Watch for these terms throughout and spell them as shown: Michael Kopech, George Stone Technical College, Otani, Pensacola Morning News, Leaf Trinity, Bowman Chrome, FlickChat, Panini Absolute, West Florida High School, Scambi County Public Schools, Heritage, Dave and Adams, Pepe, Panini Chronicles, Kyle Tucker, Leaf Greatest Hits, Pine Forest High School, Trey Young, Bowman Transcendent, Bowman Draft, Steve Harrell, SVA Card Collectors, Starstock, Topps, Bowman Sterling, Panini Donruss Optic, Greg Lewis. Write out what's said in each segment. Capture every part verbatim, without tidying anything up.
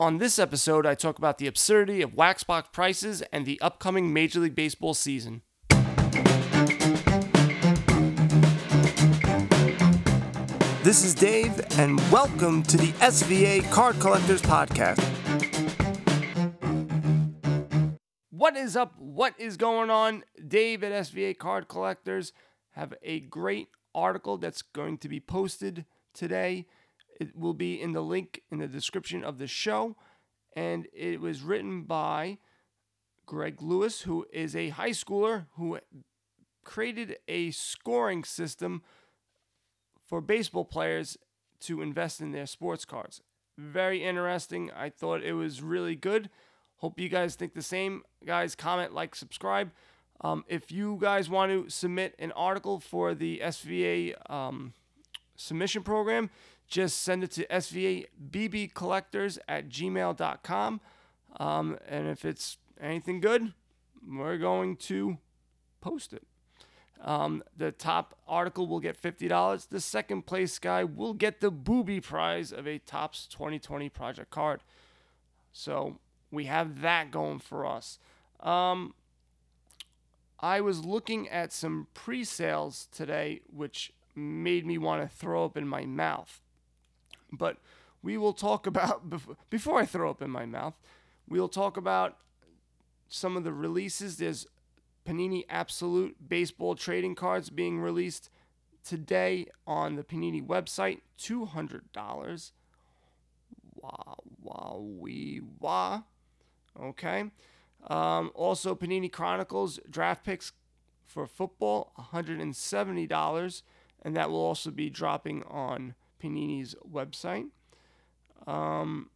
On this episode, I talk about the absurdity of wax box prices and the upcoming Major League Baseball season. This is Dave, and welcome to the S V A Card Collectors podcast. What is up? What is going on? Dave at S V A Card Collectors. Have a great article that's going to be posted today. It will be in the link in the description of the show. And it was written by Greg Lewis, who is a high schooler who created a scoring system for baseball players to invest in their sports cards. Very interesting. I thought it was really good. Hope you guys think the same. Guys, comment, like, subscribe. Um, if you guys want to submit an article for the S V A um, submission program, just send it to s v a b b collectors at gmail dot com. Um, and if it's anything good, we're going to post it. Um, the top article will get fifty dollars. The second place guy will get the booby prize of a Topps twenty twenty project card. So we have that going for us. Um, I was looking at some pre-sales today, which made me want to throw up in my mouth. But we will talk about, before I throw up in my mouth, we'll talk about some of the releases. There's Panini Absolute baseball trading cards being released today on the Panini website. two hundred dollars. Wow, wow, wee, wah. Okay. Um, also, Panini Chronicles draft picks for football, one hundred seventy dollars, and that will also be dropping on Panini's website. Um,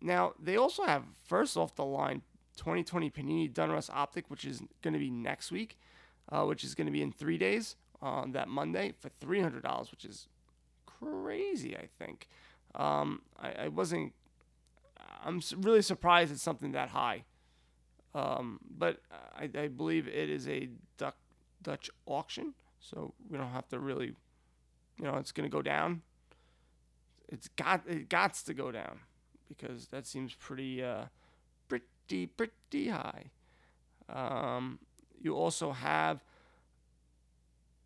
now, they also have, first off the line, twenty twenty Panini Donruss Optic, which is going to be next week, uh, which is going to be in three days on that Monday for three hundred dollars, which is crazy, I think. Um, I, I wasn't, I'm really surprised it's something that high. Um, but I, I believe it is a Dutch auction, so we don't have to really, you know, it's going to go down. It's got, it gots to go down because that seems pretty, uh, pretty, pretty high. Um, you also have,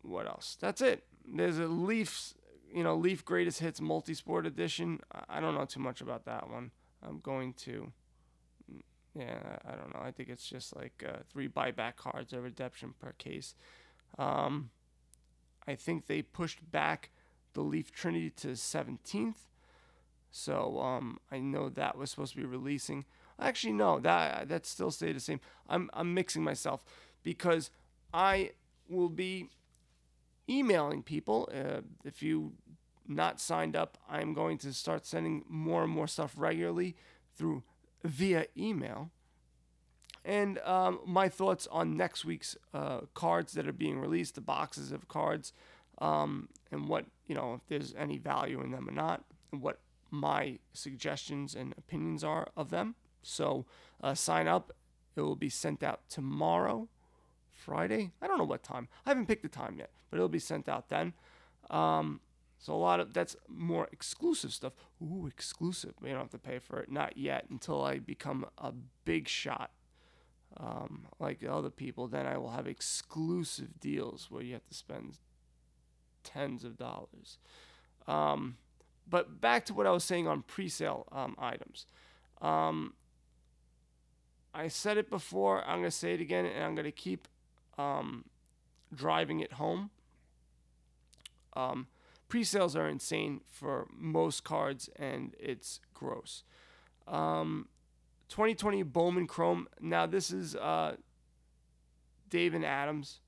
what else? That's it. There's a Leafs, you know, Leaf Greatest Hits Multisport Edition. I don't know too much about that one. I'm going to, yeah, I don't know. I think it's just like uh, three buyback cards or redemption per case. Um, I think they pushed back the Leaf Trinity to seventeenth. So um, I know that was supposed to be releasing. Actually, no, that that still stayed the same. I'm I'm mixing myself because I will be emailing people. Uh, if you not signed up, I'm going to start sending more and more stuff regularly through via email. And um, my thoughts on next week's uh, cards that are being released, the boxes of cards, um, and what, you know, if there's any value in them or not, and what my suggestions and opinions are of them. So uh, sign up. It will be sent out tomorrow, Friday. I don't know what time. I haven't picked the time yet, but it'll be sent out then. Um, so a lot of that's more exclusive stuff. Ooh, exclusive. You don't have to pay for it. Not yet until I become a big shot um, like the other people. Then I will have exclusive deals where you have to spend tens of dollars. Um, but back to what I was saying on pre-sale um, items. Um, I said it before, I'm going to say it again, and I'm going to keep um, driving it home. Um, pre-sales are insane for most cards, and it's gross. Um, twenty twenty Bowman Chrome. Now, this is uh, Dave and Adams.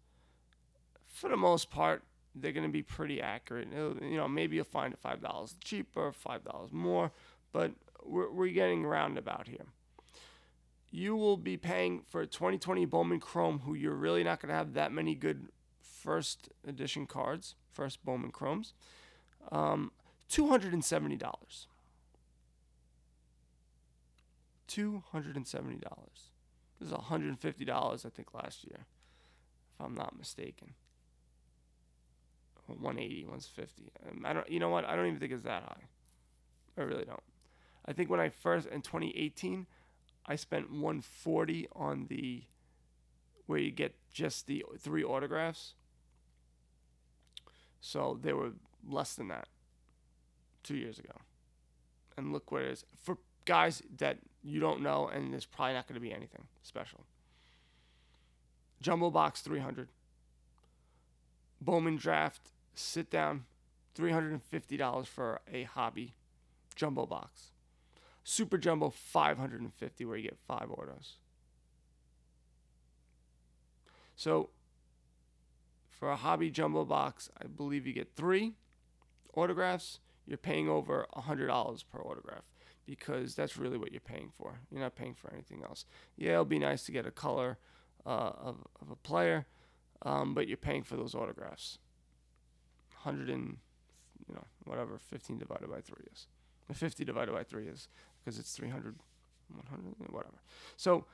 For the most part, they're going to be pretty accurate. It'll, you know, maybe you'll find it five dollars cheaper, five dollars more, but we're, we're getting roundabout here. You will be paying for twenty twenty Bowman Chrome, who you're really not going to have that many good first edition cards, first Bowman Chromes, um, two hundred seventy dollars. two hundred seventy dollars. This is one hundred fifty dollars, I think, last year, if I'm not mistaken. one eighty, one fifty. I don't, you know what? I don't even think it's that high. I really don't. I think when I first, in twenty eighteen, I spent one forty on the, where you get just the three autographs. So they were less than that two years ago. And look what it is. For guys that you don't know, and there's probably not going to be anything special. Jumbo Box, three hundred. Bowman Draft, sit down, three hundred fifty dollars for a hobby Jumbo Box. Super Jumbo, five hundred fifty dollars, where you get five autos. So for a hobby Jumbo Box, I believe you get three autographs. You're paying over one hundred dollars per autograph, because that's really what you're paying for. You're not paying for anything else. Yeah, it'll be nice to get a color uh, of, of a player, um, but you're paying for those autographs. one hundred and, you know, whatever, fifteen divided by three is. fifty divided by three is, because it's three hundred, one hundred, whatever. So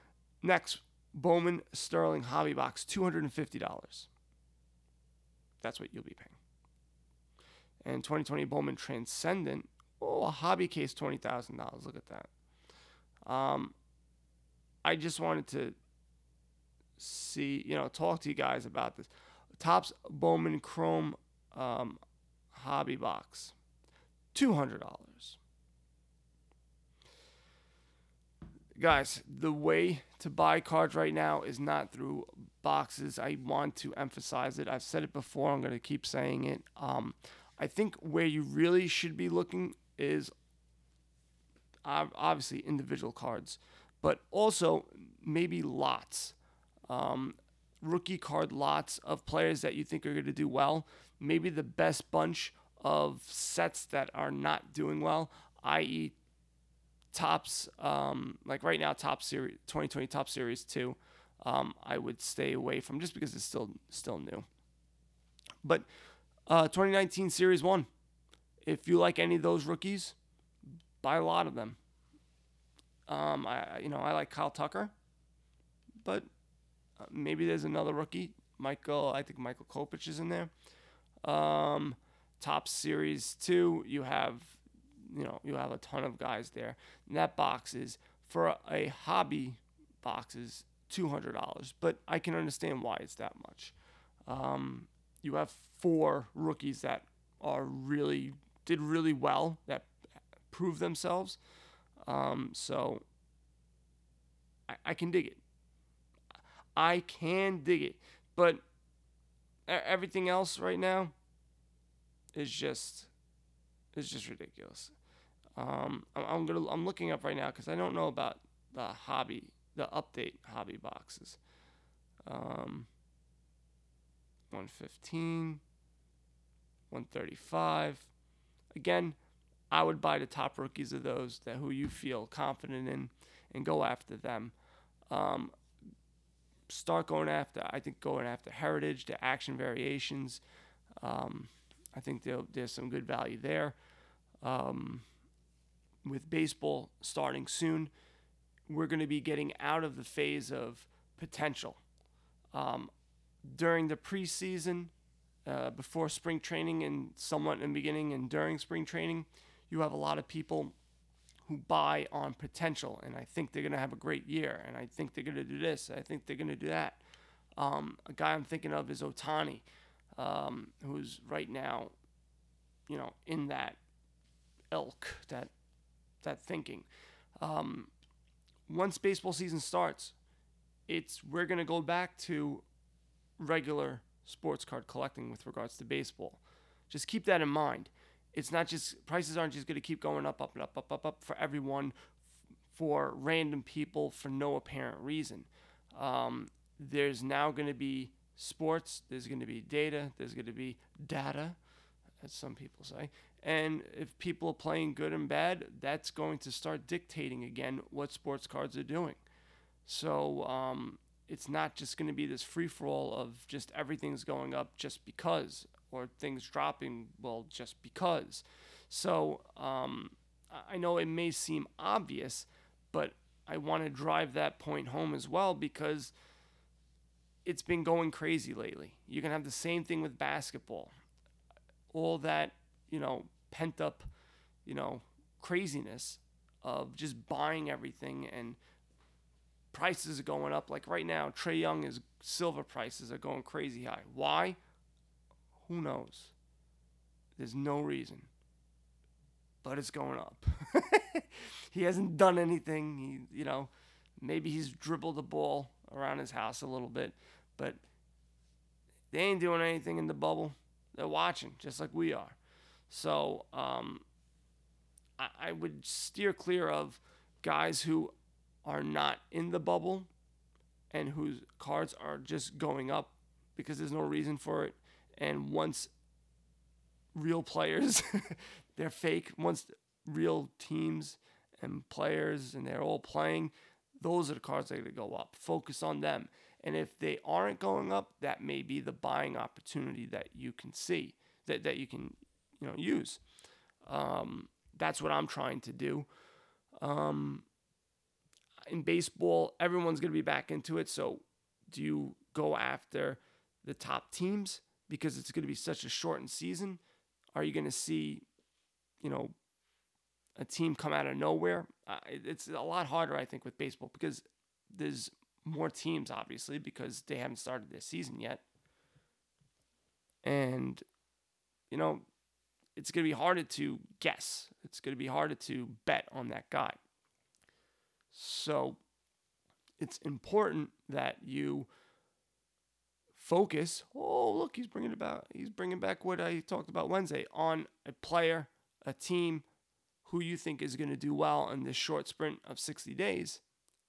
next, Bowman Sterling Hobby Box, two hundred fifty dollars. That's what you'll be paying. And twenty twenty Bowman Transcendent, oh, a hobby case, twenty thousand dollars. Look at that. Um, I just wanted to see, you know, talk to you guys about this. Topps Bowman Chrome um, Hobby Box, two hundred dollars. Guys, the way to buy cards right now is not through boxes. I want to emphasize it. I've said it before. I'm going to keep saying it. Um, I think where you really should be looking is obviously individual cards, but also maybe lots. Um, rookie card lots of players that you think are going to do well. Maybe the best bunch of sets that are not doing well, that is Topps, um, like right now, Topps Series twenty twenty Topps Series two, um, I would stay away from, just because it's still still new. But uh, twenty nineteen Series one, if you like any of those rookies, buy a lot of them. Um, I you know I like Kyle Tucker, but maybe there's another rookie. Michael, I think Michael Kopech is in there. Um, Topps Series two, you have. You know, you have a ton of guys there. And that box is, for a hobby box, is two hundred dollars. But I can understand why it's that much. Um, you have four rookies that are really, did really well, that proved themselves. Um, so I, I can dig it. I can dig it. But everything else right now is just, it's just ridiculous. Um, I'm gonna. I'm looking up right now because I don't know about the hobby, the update hobby boxes. Um, one fifteen, one thirty-five. Again, I would buy the top rookies of those that who you feel confident in, and go after them. Um, start going after. I think going after Heritage, the action variations. Um, I think there's some good value there. Um, with baseball starting soon, we're going to be getting out of the phase of potential. Um, during the preseason, uh, before spring training and somewhat in the beginning and during spring training, you have a lot of people who buy on potential, and I think they're going to have a great year, and I think they're going to do this, I think they're going to do that. Um, a guy I'm thinking of is Otani. Um, who's right now, you know, in that ilk, that that thinking. Um, once baseball season starts, it's we're going to go back to regular sports card collecting with regards to baseball. Just keep that in mind. It's not just, prices aren't just going to keep going up, up, and up, up, up, up for everyone, f- for random people, for no apparent reason. Um, there's now going to be sports, there's going to be data, there's going to be data, as some people say. And if people are playing good and bad, that's going to start dictating again what sports cards are doing. So um, it's not just going to be this free-for-all of just everything's going up just because, or things dropping, well, just because. So um, I know it may seem obvious, but I want to drive that point home as well, because it's been going crazy lately. You're going to have the same thing with basketball. All that, you know, pent up, you know, craziness of just buying everything, and prices are going up. Like right now, Trey Young is silver prices are going crazy high. Why? Who knows? There's no reason. But it's going up. He hasn't done anything. He, you know, maybe he's dribbled the ball around his house a little bit, but they ain't doing anything in the bubble. They're watching, just like we are. So um, I, I would steer clear of guys who are not in the bubble and whose cards are just going up because there's no reason for it. And once real players, they're fake, once real teams and players and they're all playing, those are the cards that are going to go up. Focus on them. And if they aren't going up, that may be the buying opportunity that you can see, that, that you can, you know, use. Um, that's what I'm trying to do. Um, in baseball, everyone's going to be back into it. So do you go after the top teams because it's going to be such a shortened season? Are you going to see, you know, a team come out of nowhere? Uh, it's a lot harder, I think, with baseball because there's more teams, obviously, because they haven't started their season yet. And, you know, it's going to be harder to guess. It's going to be harder to bet on that guy. So it's important that you focus. Oh, look, he's bringing about, he's bringing back what I talked about Wednesday, on a player, a team who you think is going to do well in this short sprint of sixty days.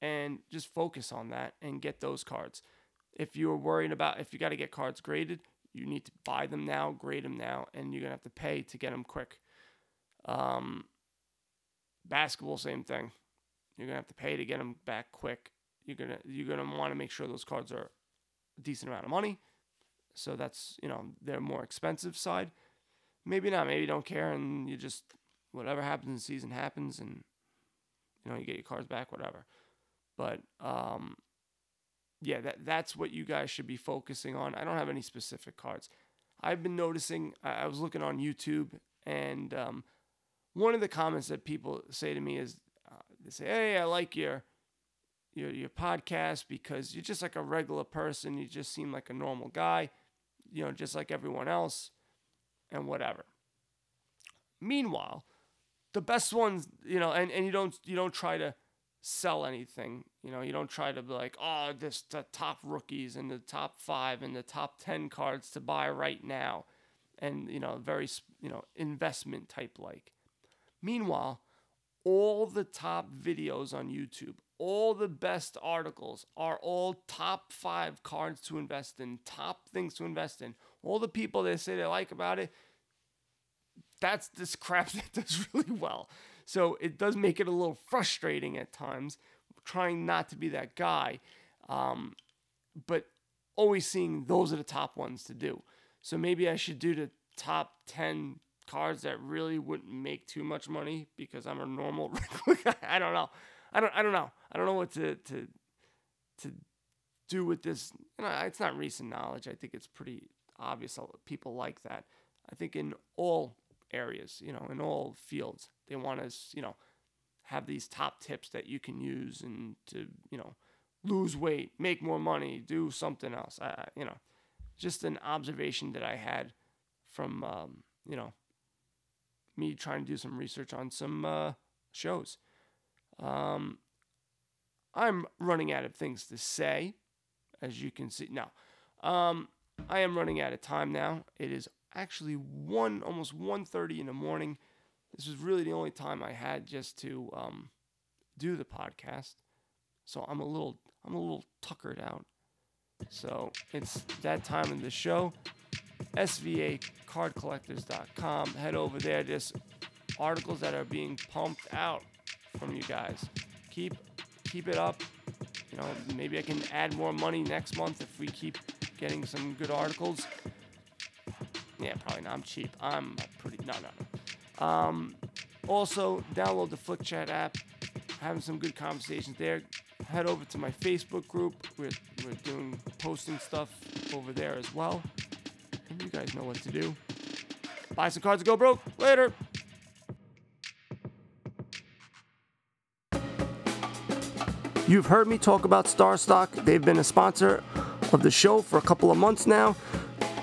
And just focus on that and get those cards. If you're worried about, if you got to get cards graded, you need to buy them now, grade them now, and you're going to have to pay to get them quick. Um, basketball, same thing. You're going to have to pay to get them back quick. You're going to you're going to want to make sure those cards are a decent amount of money. So that's, you know, their more expensive side. Maybe not, maybe you don't care, and you just, whatever happens in the season happens, and, you know, you get your cards back, whatever. But, um, yeah, that that's what you guys should be focusing on. I don't have any specific cards. I've been noticing, I was looking on YouTube, and um, one of the comments that people say to me is, uh, they say, hey, I like your, your your podcast because you're just like a regular person. You just seem like a normal guy, you know, just like everyone else and whatever. Meanwhile, the best ones, you know, and, and you don't you don't try to sell anything. You know, you don't try to be like, oh, this the top rookies and the top five and the top ten cards to buy right now, and, you know, very, you know, investment type like. Meanwhile, all the top videos on YouTube, all the best articles are all top five cards to invest in, top things to invest in. All the people they say they like about it, that's this crap that does really well. So it does make it a little frustrating at times, trying not to be that guy, um, but always seeing those are the top ones to do. So maybe I should do the top ten cards that really wouldn't make too much money because I'm a normal guy. I don't know. I don't. I don't know. I don't know what to to to do with this. You know, it's not recent knowledge. I think it's pretty obvious. People like that. I think in all areas, you know, in all fields, they want to, you know, have these top tips that you can use and to, you know, lose weight, make more money, do something else. I, you know, just an observation that I had from, um, you know, me trying to do some research on some uh, shows. Um, I'm running out of things to say, as you can see. No, um, I am running out of time now. It is actually one, almost one thirty in the morning. This was really the only time I had just to um, do the podcast, so I'm a little I'm a little tuckered out. So it's that time of the show. S V A Card Collectors dot com. Head over there. There's articles that are being pumped out from you guys. Keep keep it up. You know, maybe I can add more money next month if we keep getting some good articles. Yeah, probably not. I'm cheap. I'm a pretty no no no. Um, also, download the FlickChat app. Having some good conversations there. Head over to my Facebook group. We're we're doing posting stuff over there as well. And you guys know what to do. Buy some cards and go broke. Later. You've heard me talk about Starstock. They've been a sponsor of the show for a couple of months now.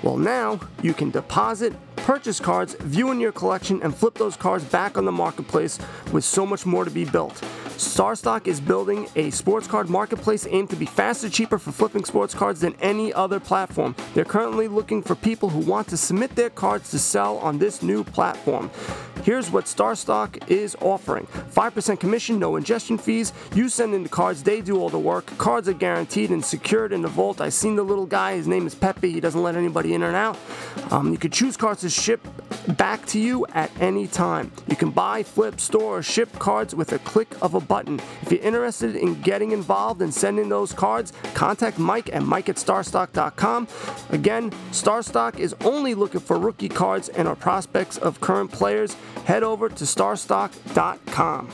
Well, now you can deposit, purchase cards, view in your collection, and flip those cards back on the marketplace with so much more to be built. Starstock is building a sports card marketplace aimed to be faster, cheaper for flipping sports cards than any other platform. They're currently looking for people who want to submit their cards to sell on this new platform. Here's what Starstock is offering. five percent commission, no ingestion fees. You send in the cards, they do all the work. Cards are guaranteed and secured in the vault. I seen the little guy, his name is Pepe. He doesn't let anybody in and out. Um, you could choose cards to ship back to you at any time. You can buy, flip, store, or ship cards with a click of a button. If you're interested in getting involved and sending those cards, contact Mike at Mike at Starstock dot com. Again, Starstock is only looking for rookie cards and are prospects of current players. Head over to Starstock dot com.